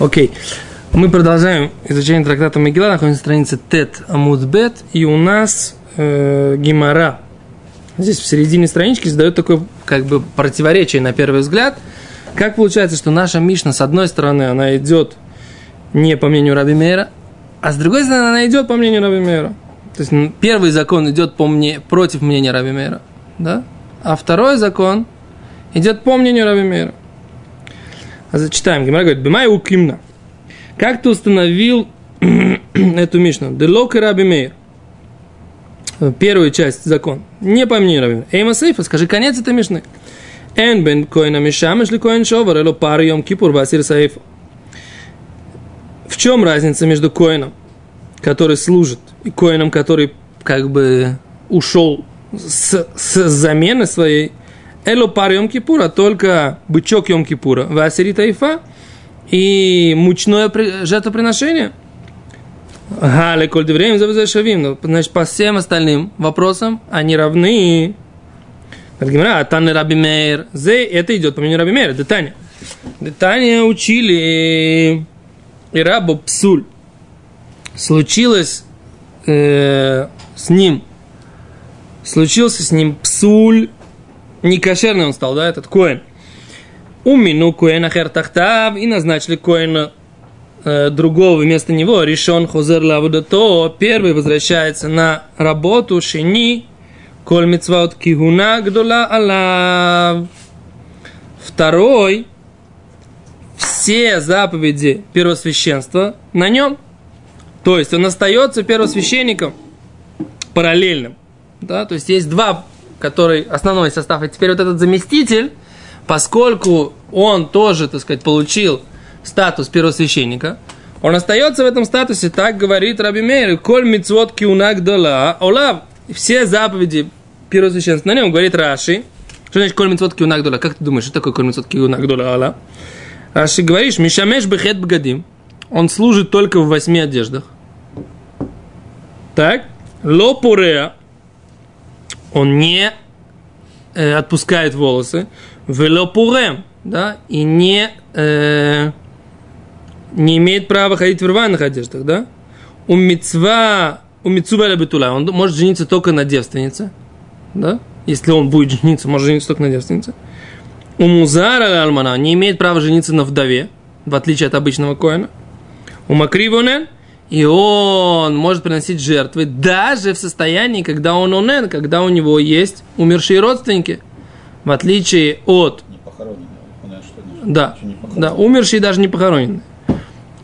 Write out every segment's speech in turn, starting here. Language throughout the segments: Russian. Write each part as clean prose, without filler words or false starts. Окей. Мы продолжаем изучение трактата Мегила. Находимся на странице Тет Амудбет. И у нас Гемара. Здесь в середине странички задает такое как бы противоречие на первый взгляд. Как получается, что наша Мишна, с одной стороны, она идет не по мнению Рабби Меира, а с другой стороны, она идет по мнению Рабби Меира. То есть первый закон идет против мнения Рабби Меира, да? А второй закон идет по мнению Рабби Меира. Зачитаем. Гемара говорит: «Бимай укимна». Как ты установил эту Мишну? «Делок и Рабби Меир». Первую часть закон. Не по мнению Рабби Меира. «Эйма сейфа», скажи конец этой Мишны. «Эн бен койна мишамеш ли койн шовар, эло пар йом кипур васир сейфа». В чем разница между коином, который служит, и коином, который как бы ушел с замены своей? Эло пар йом кипура, только бычок йом кипура, васири тайфа, и мучное жертвоприношение. Гале коль девреем завезай шавим. Значит, по всем остальным вопросам они равны. Гемара, Тане Рабби Меир. Это идет по мнению Рабби Меира. Детане. Детане учили. И рабу псуль. Случилось с ним. Случился с ним псуль. Некошерный он стал, да, этот коэн. Умину коэна хертахтав. И назначили коэна другого вместо него. Решен хозер лавудато. Первый возвращается на работу. Шини. Коль мицваот кигуна гдола алав. Второй. Все заповеди первосвященства на нем. То есть он остается первосвященником параллельным. Да? То есть есть два, который основной состав. И теперь вот этот заместитель, поскольку он тоже, так сказать, получил статус первосвященника, он остается в этом статусе, так говорит Рабби Меир. «Коль мицвот киуна гдола олав». Все заповеди первосвященства на нем, говорит Раши. Что значит «коль мицвот киуна гдола»? Как ты думаешь, что такое «коль мицвот киуна гдола олав»? Раши говоришь, Мишамеш бехет бгадим. Он служит только в 8 одеждах. Так. Лопуреа. Он не отпускает волосы. Велопурем. Да. И не имеет права ходить в рваных одеждах. Да. Умицува бетула. Он может жениться только на девственнице. Да. Если он будет жениться, может жениться только на девственнице. У музара алмана не имеет права жениться на вдове, в отличие от обычного коэна. У макривонен, и он может приносить жертвы даже в состоянии, когда он онен, когда у него есть умершие родственники, в отличие от... Да, умершие даже не похороненные.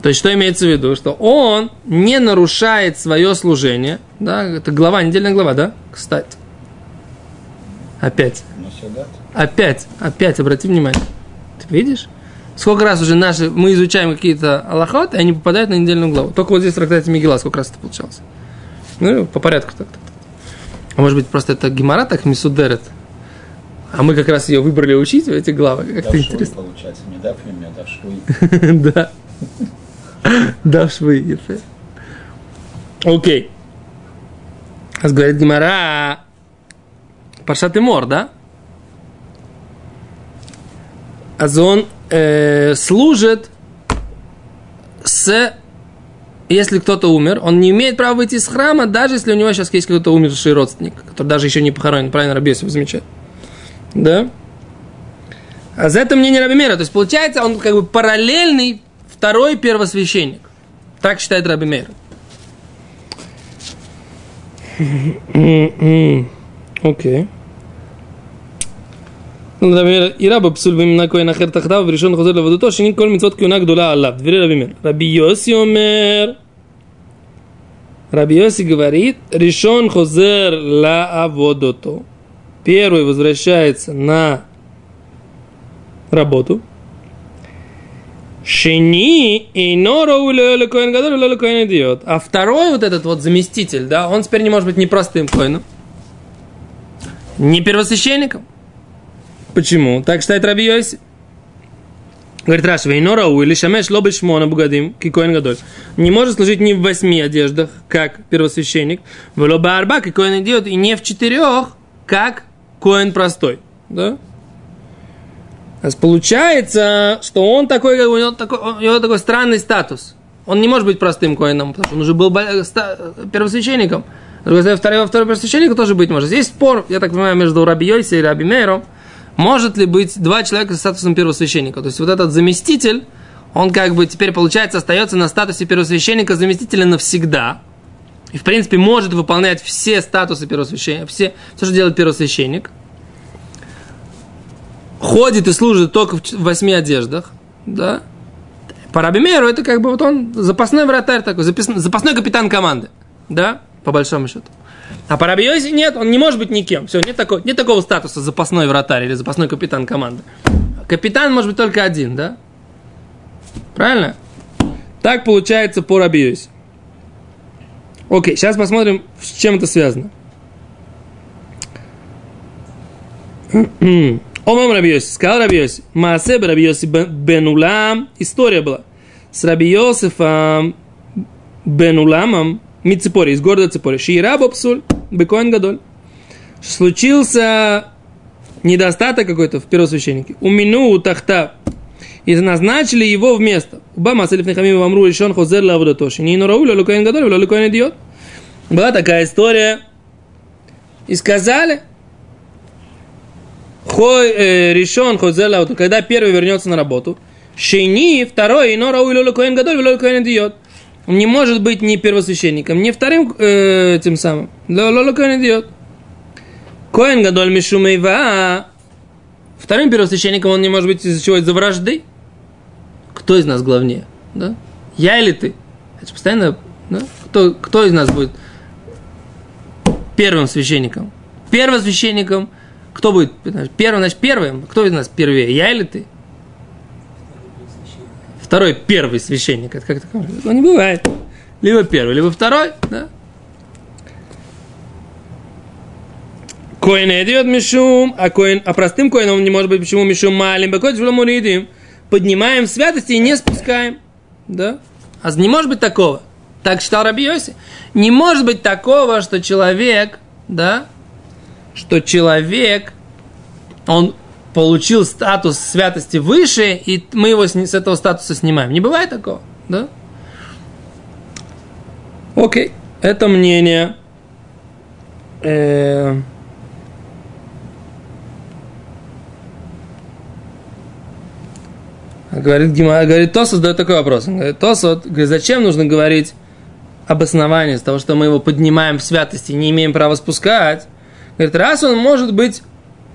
То есть, что имеется в виду? Что он не нарушает свое служение. Да, это глава, недельная глава, да? Кстати. Опять, обрати внимание. Ты видишь? Сколько раз уже мы изучаем какие-то алахот, и они попадают на недельную главу. Только вот здесь в трактате Мегила сколько раз это получалось. Ну, по порядку так. А может быть, просто это гемара так мисудерет? А мы как раз ее выбрали учить, эти главы. Как-то интересно. Получается, не давши меня, давши вы. Да. Давши вы. Окей. Сейчас говорит гемара. Паршат Эмор, да? Азон служит с... Если кто-то умер, он не имеет права выйти из храма, даже если у него сейчас есть кто-то умерший родственник, который даже еще не похоронен. Правильно Рабби Йосеф замечает. Да? А за это мнение Рабби Меира. То есть, получается, он как бы параллельный второй первосвященник. Так считает Рабби Меир. Окей. Например, и раба псуль именно коина хертахтав, решен хозер лавадуто, шини коль мицвот киуна гдола аллав. Двери Рабби Меир. Рабби Йосе омер. Рабби Йосе говорит, решен хозер лавадуто. Первый возвращается на работу. Шини иноро уле коин гадор уле коин идиот. А второй вот этот вот заместитель, да, он теперь не может быть не простым коином, не первосвященником. Почему? Так считает Рабби Йосе. Говорит Раши, «Вейнорау или шамеш ло бешмона бугадим, ки коэн гадоль». Не может служить ни в 8 одеждах, как первосвященник, «Вело баарба, ки коэн идиот», и не в 4, как коэн простой. Да? Получается, что он такой, как бы, у него такой странный статус. Он не может быть простым коином, потому что он уже был первосвященником. Второй первосвященник тоже быть может. Здесь спор, я так понимаю, между Рабби Йосе и Рабби Меиром. Может ли быть два человека с статусом первосвященника? То есть вот этот заместитель, он как бы теперь, получается, остается на статусе первосвященника заместителя навсегда. И, в принципе, может выполнять все статусы первосвященника, все, что делает первосвященник. Ходит и служит только в 8 одеждах, да. По Рабби Меиру это как бы вот он запасной вратарь такой, запасной капитан команды, да, по большому счету. А по Рабби Йосе нет, он не может быть никем. Все, нет такого статуса запасной вратарь или запасной капитан команды. Капитан может быть только один, да. Правильно? Так получается по Рабби Йосе. Окей, сейчас посмотрим, с чем это связано. Омам Рабби Йосе, сказал Рабби Йосе, Маасеб Рабби Йосе бен Улам, история была с Рабби Йосефом бен Уламом Миципори, из города Ципори, Шиира Бобсуль, Бекоэн Гадоль. Случился недостаток какой-то в первосвященнике. Умину тахта, и назначили его вместо. Уба Маасеб Нехамим Вамру Ишон Хозер Лавудатоши, Нинурауля Лукоэн Гадоль, Лукоэн Идиот. Была такая история, и сказали... Решен Хозела, когда первый вернется на работу, Шейни, второй, и Нора Уилу Коэн Гадоль, Лолу Коэн Идиот. Он не может быть ни первосвященником, ни вторым тем самым. Лолу Коэн Идиот. Коэн Гадоль Мишумейва. Вторым первосвященником он не может быть из-за чего? Из-за вражды. Кто из нас главнее? Да? Я или ты? Это постоянно, да? Кто из нас будет первым священником? Первосвященником. Кто будет первым, значит, первым? Кто из нас первее? Я или ты? Второй первый священник. Это как такое? Ну, не бывает. Либо первый, либо второй. Да? Коин идет мишум, а простым коином он не может быть. Почему мишум малим? Поднимаем святости и не спускаем. Да? А не может быть такого. Так считал Рабби Йосе. Не может быть такого, что человек... Да? Что человек, он получил статус святости выше, и мы его с этого статуса снимаем. Не бывает такого, да? Окей, это мнение. Говорит Тосфот, задает такой вопрос. Он говорит, Тосфот, зачем нужно говорить об основании, с того, что мы его поднимаем в святости, не имеем права спускать? Говорит, раз он может быть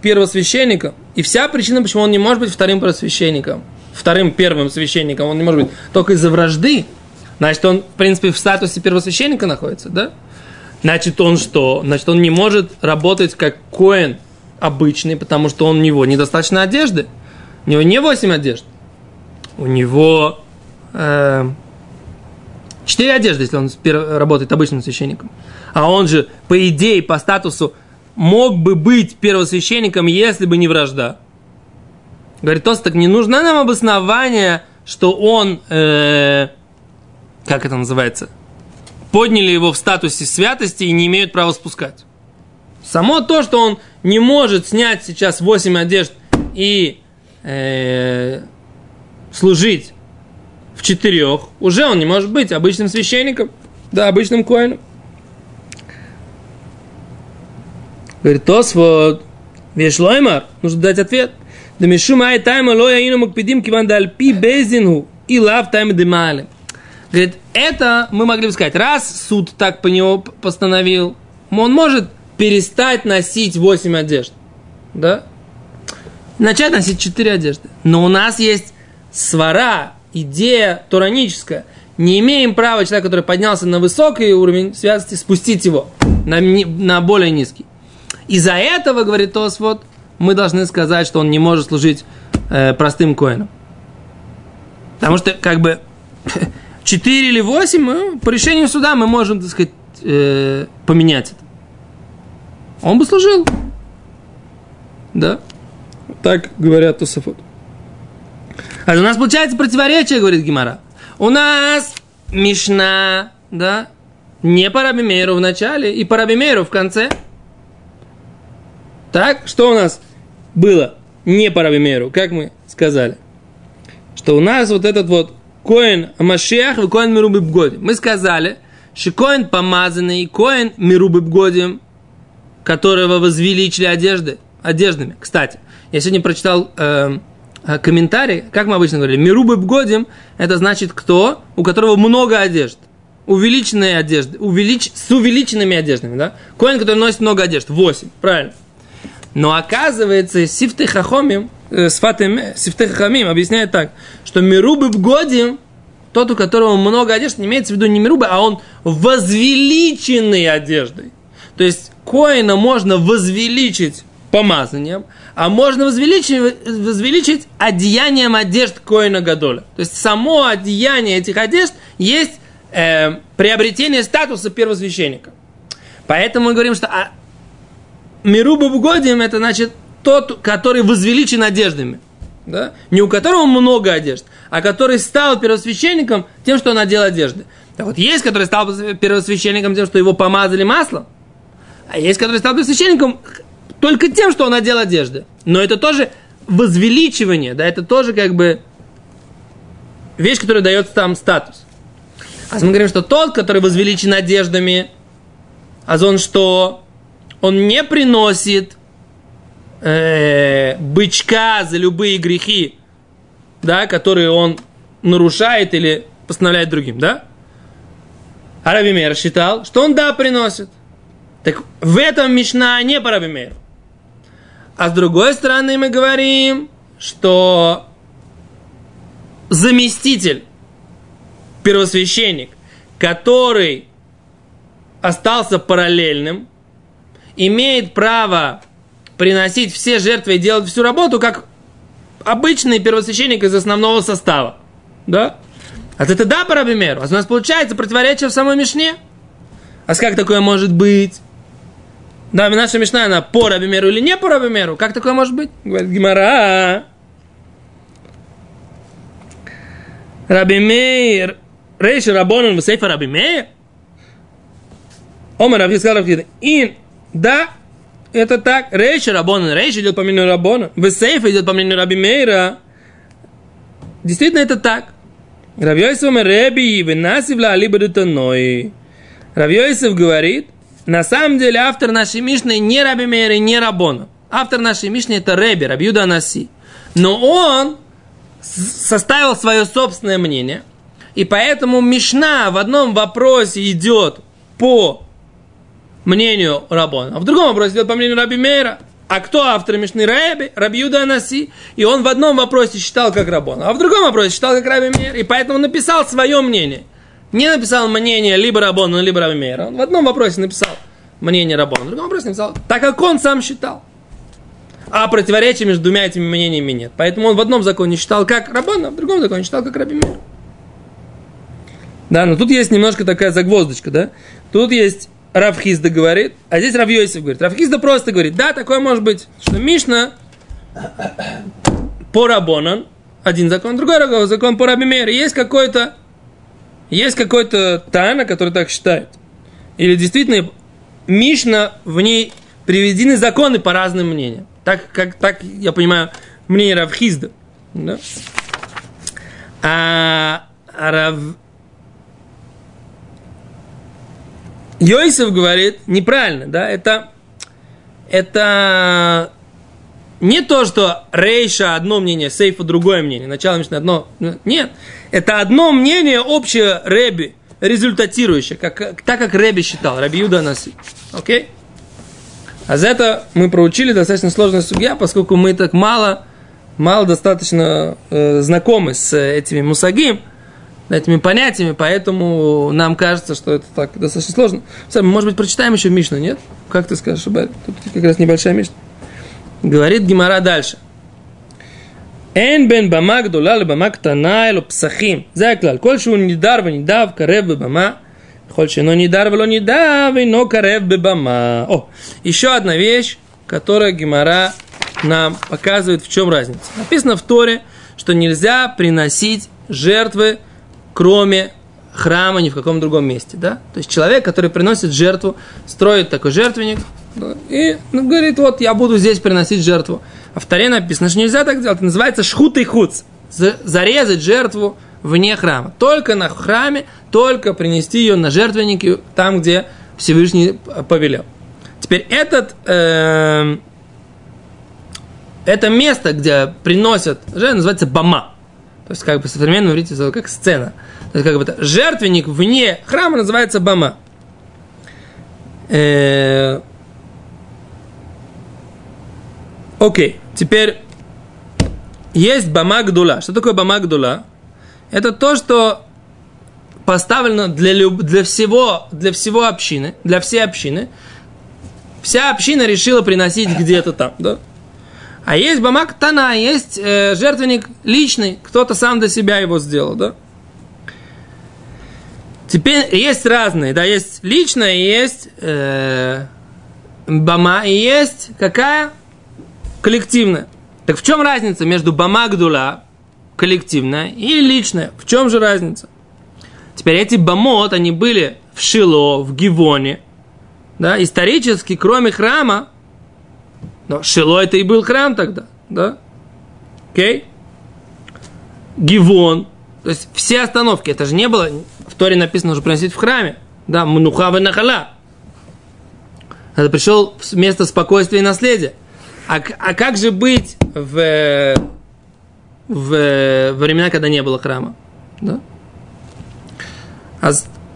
первосвященником, и вся причина, почему он не может быть вторым первосвященником, вторым первым священником, он не может быть только из-за вражды, значит, он, в принципе, в статусе первосвященника находится, да? Значит, он что? Значит, он не может работать как коэн обычный, потому что у него недостаточно одежды, у него не 8 одежд, у него 4 одежды, если он работает обычным священником. А он же, по идее, по статусу, мог бы быть первосвященником, если бы не вражда. Говорит, Тосфот, так не нужно нам обоснование, что он, как это называется, подняли его в статусе святости и не имеют права спускать. Само то, что он не может снять сейчас 8 одежд и служить в 4, уже он не может быть обычным священником, да, обычным коином. Говорит, Тосфот, вешлоймар, нужно дать ответ. Да мишум ай тайма лоя ину макпидим кивандаль пи безингу и лав тайма демали. Говорит, это мы могли бы сказать, раз суд так по него постановил, он может перестать носить 8 одежд, да? Начать носить 4 одежды. Но у нас есть свара, идея тураническая. Не имеем права человека, который поднялся на высокий уровень святости, спустить его на более низкий. Из-за этого, говорит Тосфот, мы должны сказать, что он не может служить простым коэном. Потому что, как бы, 4 или 8, по решению суда мы можем, так сказать, поменять это. Он бы служил. Да? Так говорят Тосфот. А у нас получается противоречие, говорит Гемара. У нас Мишна, да, не по Рабби Меиру в начале и по Рабби Меиру в конце. Так, что у нас было? не по Рабби Меиру, как мы сказали, что у нас вот этот вот коэн Машиах и коэн Меруби Бгодим. Мы сказали, что коэн помазанный, коэн Меруби Бгодим, которого возвеличили одеждами. Кстати, я сегодня прочитал комментарий, как мы обычно говорили, Меруби Бгодим, это значит кто, у которого много одежд. Увеличенные одежды, с увеличенными одеждами, да? Коэн, который носит много одежд, 8, правильно. Но оказывается, Сифте Хахомим, Сифте Хахомим объясняет так, что Мерубы Бгодим, тот, у которого много одежд, не имеется в виду не Мерубы, а он возвеличенный одеждой. То есть, коэна можно возвеличить помазанием, а можно возвеличить одеянием одежд коэна Гадоля. То есть, само одеяние этих одежд есть приобретение статуса первосвященника. Поэтому мы говорим, что Меруба Бгодим, это значит тот, который возвеличен одеждами. Да? Не у которого много одежд, а который стал первосвященником тем, что он надел одежды. Так вот, есть, который стал первосвященником тем, что его помазали маслом, а есть, который стал первосвященником только тем, что он надел одежды. Но это тоже возвеличивание, да, это тоже как бы вещь, которая дает там статус. А мы говорим, что тот, который возвеличен одеждами, а он что? Он не приносит бычка за любые грехи, да, которые он нарушает или постановляет другим, да? А Рабби Меир считал, что он, да, приносит. Так в этом Мишна не по Рабби Меиру. А с другой стороны мы говорим, что заместитель, первосвященник, который остался параллельным, имеет право приносить все жертвы и делать всю работу, как обычный первосвященник из основного состава. Да? А это да, по Рабби Меиру. А у нас получается противоречие в самой Мишне. А как такое может быть? Да, наша Мишна, она по Рабби Меиру или не по Рабби Меиру? Как такое может быть? Говорит Гемара. Рабби Меир Рейши Рабонан Васейфа Рабби Меир. Омар Рав Хисда сказал Рав Хисда. И да, это так. Рейши Рабонан. Рейши идет по мнению Рабона. Васейфа идет по мнению Рабби Меира. Действительно, это так. Рав Йосеф Реби Венаси Влали Бадутаной. Рав Йосеф говорит, на самом деле автор нашей Мишны не Рабби Меир и не Рабона. Автор нашей Мишны это Раби, Рабби Йехуда ха-Наси. Но он составил свое собственное мнение. И поэтому Мишна в одном вопросе идет по мнению Рабона, а в другом вопросе идет по мнению Рабби Меира. А кто автор Мишны? Раби, Рабби Йехуда ха-Наси. И он в одном вопросе считал как Рабона, а в другом вопросе считал как Рабби Меир. И поэтому он написал свое мнение. Не написал мнение либо Рабона, либо Рабби Меира. Он в одном вопросе написал мнение Рабона, в другом вопросе написал так, как он сам считал. А противоречия между двумя этими мнениями нет. Поэтому он в одном законе считал как Раббан, а в другом законе считал как Рабби Меир. Да, но тут есть немножко такая загвоздочка, да? Тут есть Рав Хисда говорит, а здесь Рав Йосеф говорит. Рав Хисда просто говорит, да, такое может быть, что Мишна по Раббанан, один закон, другой закон по Рабби Меир. Есть какой-то Тана, который так считает. Или действительно Мишна, в ней приведены законы по разным мнениям. Так, я понимаю, мнение Рав Хисда. Да? А Рав Йосеф говорит, неправильно, да, это не то, что Рейша одно мнение, Сейфа другое мнение, начало Мишны одно, нет, это одно мнение общее Реби, результатирующее, так как Реби считал, Рабби Йехуда ха-Наси, окей? А за это мы проучили достаточно сложную сугья, поскольку мы так мало достаточно знакомы с этими мусагим, этими понятиями, поэтому нам кажется, что это так достаточно сложно. Может быть, прочитаем еще Мишну, нет? Как ты скажешь, Шабар? Тут как раз небольшая Мишна. Говорит Гемара дальше. Эн бен бама гдола ле бама ктана ле псахим. Зэ клал. Коль шеу нидар ве нидав карев бе бама. Еще одна вещь, которую Гемара нам показывает, в чем разница. Написано в Торе, что нельзя приносить жертвы, кроме храма, ни в каком другом месте. Да? То есть человек, который приносит жертву, строит такой жертвенник, да, и говорит, вот я буду здесь приносить жертву. А в Торе написано, что нельзя так делать. Это называется шхута и хуц. Зарезать жертву вне храма. Только на храме, только принести ее на жертвенники, там, где Всевышний повелел. Теперь это место, где приносят жертву, называется бама. То есть, как бы современно говорите, это как сцена. То есть, как бы это, жертвенник вне храма называется бама. Окей, теперь есть бама гдула. Что такое бама гдула? Это то, что поставлено для всего общины, для всей общины. Вся община решила приносить где-то там, да? А есть бама ктана, есть жертвенник личный, кто-то сам для себя его сделал, да? Теперь есть разные, да, есть личное, есть бама, и есть какая? Коллективная. Так в чем разница между бама гдула, коллективная, и личная? В чем же разница? Теперь эти бамот, они были в Шило, в Гивоне, да, исторически, кроме храма, но Шило это и был храм тогда, да, окей, Гивон, то есть все остановки, это же не было, в Торе написано, что приносить в храме, да, Мнуха ве-Нахала, это пришел вместо спокойствия и наследия, а как же быть во времена, когда не было храма, да?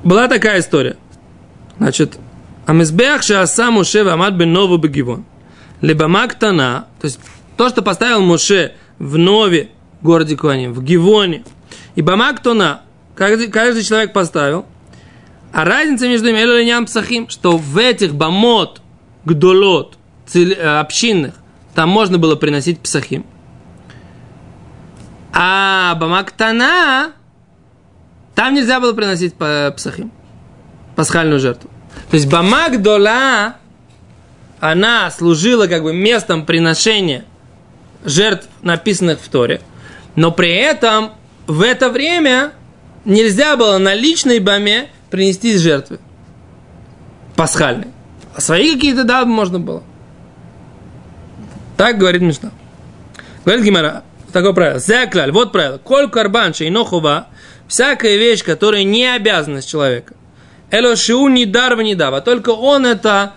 Была такая история. Значит, амизбеах шеаса Моше веамад бенову бегивон. Лебама ктана, то есть то, что поставил Моше в Нове, городе Коаним, в Гивоне. И бама ктана, каждый человек поставил. А разница между ними, эллиням псахим, что в этих бамот, гдолот, общинных, там можно было приносить псахим. А бама ктана... Там нельзя было приносить псахим, пасхальную жертву. То есть бама гдола, она служила как бы местом приношения жертв, написанных в Торе. Но при этом в это время нельзя было на личной баме принести жертвы пасхальные. А свои какие-то, да, можно было. Так говорит Мишна. Говорит Гимара, такое правило. Заклаль, вот правило. Коль карбан шейно хува. Всякая вещь, которая не обязанность человека. Эло шиу нидар в недава. Только он это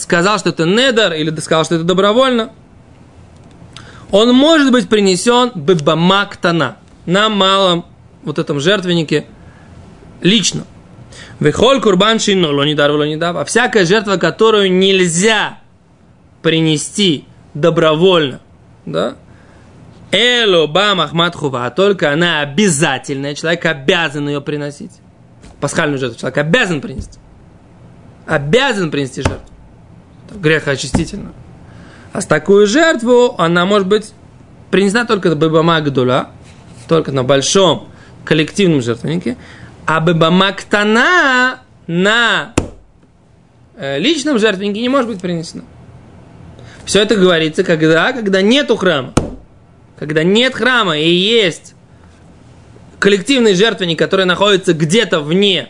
сказал, что это недар, или сказал, что это добровольно. Он может быть принесен бебамактана на малом вот этом жертвеннике лично. Вехоль курбан шино ло нидар вло недава. А всякая жертва, которую нельзя принести добровольно, да? Эло ба махмад хува, а только она обязательная, человек обязан ее приносить. Пасхальную жертву человек обязан принести. Обязан принести жертву. Грехоочистительную. А с такую жертву она может быть принесена только бебама гдула, только на большом коллективном жертвеннике, а бебама ктана на личном жертвеннике не может быть принесена. Все это говорится, когда нету храма. Когда нет храма и есть коллективный жертвенник, который находится где-то вне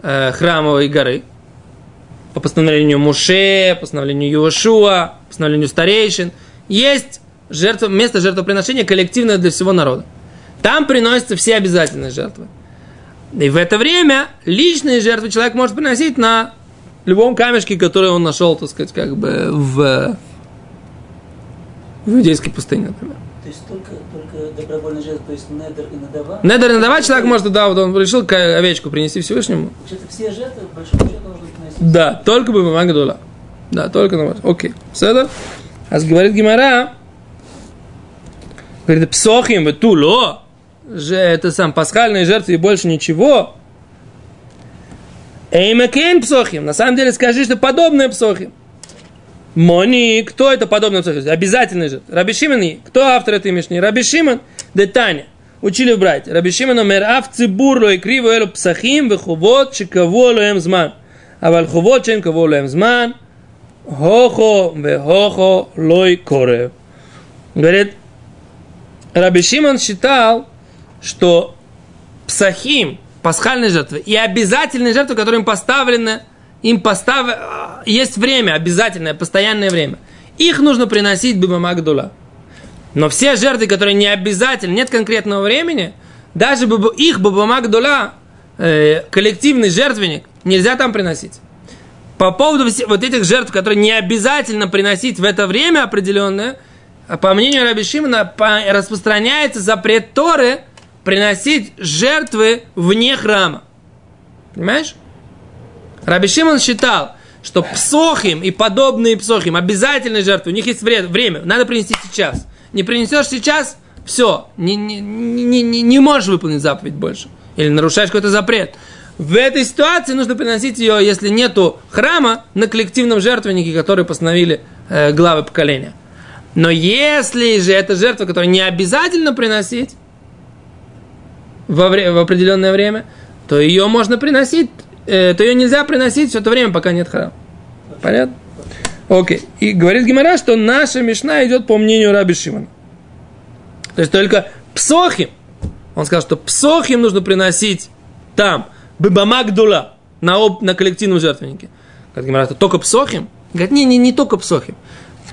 храмовой горы, по постановлению Моше, постановлению Йошуа, постановлению старейшин, есть место жертвоприношения коллективное для всего народа. Там приносятся все обязательные жертвы. И в это время личные жертвы человек может приносить на любом камешке, который он нашел, так сказать, как бы в иудейской пустыне, например. То есть только добровольная жертва, то есть недер и надава? Недер и надава человек может, да, вот он решил овечку принести Всевышнему. Вообще-то все жертвы, большую жертву должны приносить. Да, только бы бама гдула. Да, только на вас. Окей. Седер. А говорит Гемара, говорит, псохим вы туло, это сам пасхальные жертвы и больше ничего. Эймэкэн псохим, на самом деле скажи, что подобное псохим. Мони, кто это подобное? Обязательный же. Раби Шимон, кто автор этой мишни? Раби Шимон, детаня. Учили в братья. Раби Шимон, мерав цибур ло икри вэлу псахим вэхувот чекаво лоэм зман. Авал хувот чен каво лоэм зман. Хохо вэхохо лой корев. Говорит, Раби Шимон считал, что псахим, пасхальные жертвы и обязательные жертвы, которые им поставлены, есть время, обязательное, постоянное время. их нужно приносить бимамагдула. Но все жертвы, которые не обязательно, нет конкретного времени, даже их бимамагдула, коллективный жертвенник, нельзя там приносить. По поводу вот этих жертв, которые не обязательно приносить в это время определенное, по мнению Раби Шимона, распространяется запрет Торы приносить жертвы вне храма. Понимаешь? Раби Шимон считал, что псохим и подобные псохим, обязательные жертвы, у них есть время, надо принести сейчас. Не принесешь сейчас, все, не можешь выполнить заповедь больше. Или нарушаешь какой-то запрет. В этой ситуации нужно приносить ее, если нету храма, на коллективном жертвеннике, который постановили главы поколения. Но если же это жертва, которую не обязательно приносить в определенное время, то ее можно приносить, то ее нельзя приносить все это время, пока нет храма. Понятно? Окей. И говорит Гемара, что наша мишна идет по мнению Раби Шимона. То есть только псохим, он сказал, что псохим нужно приносить там, бибамагдула, на коллективном жертвеннике. Говорит Гемара, что только псохим? Говорит, не только псохим.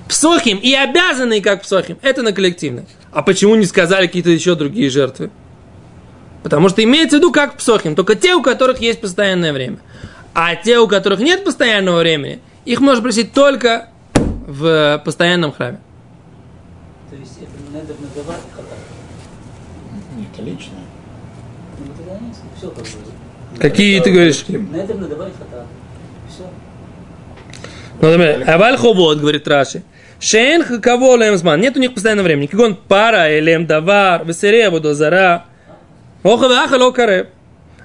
Псохим и обязанные как псохим, это на коллективное. А почему не сказали какие-то еще другие жертвы? Потому что имеется в виду как псохим, только те, у которых есть постоянное время. А те, у которых нет постоянного времени, их можно просить только в постоянном храме. То есть это не надо надавать, а не количество. Какие ты говоришь? Надо надавать, а все. Аваль ховод, говорит Раши. Шейн кого лемзман? Нет у них постоянного времени. Кигон пара, элем давар, весеребу дозара. Охаваха локаре.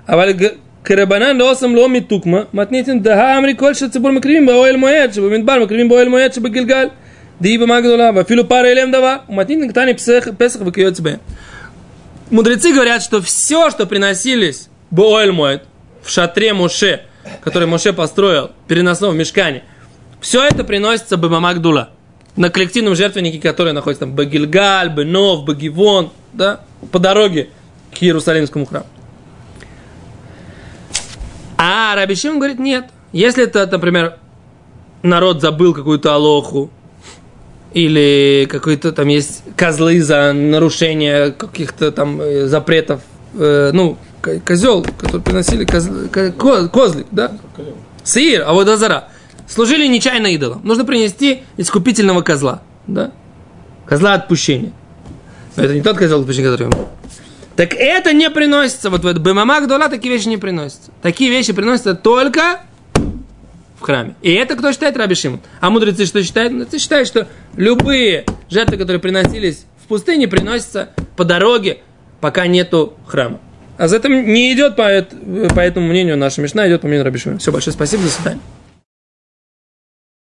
Аваль керебанан лосам ломи тукма. Матнитин да амри кольша цибур макривим баоэль моэдж. Бамидбар макривим баоэль моэдж бегильгаль. Диба магдулаба. Филу пара элем давар. Матнитин ктани песах вакиоцбе. Мудрецы говорят, что все, что приносились баоэль моэдж в шатре Моше, который Моше построил переносном в мешкане, все это приносится бимамагдула на коллективном жертвеннике, который находится там Бегильгаль, Бенов, Бегивон, да, по дороге к Иерусалимскому храму. А Раби Шимон говорит, нет. Если это, например, народ забыл какую-то алоху, или какой-то там есть козлы за нарушение каких-то там запретов, козел, который приносили, козлик, да? Сеир, а вот Азара. Служили нечаянно идолам. Нужно принести искупительного козла. Да? Козла отпущения. Но это не тот козел отпущения, который... Так это не приносится. Вот в этот бимамагдула такие вещи не приносятся. Такие вещи приносятся только в храме. И это кто считает? Раби Шимон. А мудрецы что считают? Мудрецы считают, что любые жертвы, которые приносились в пустыне, приносятся по дороге, пока нету храма. А за это не идет, по этому мнению, наша мишна идет по мнению Раби Шимона. Все, большое спасибо, до свидания.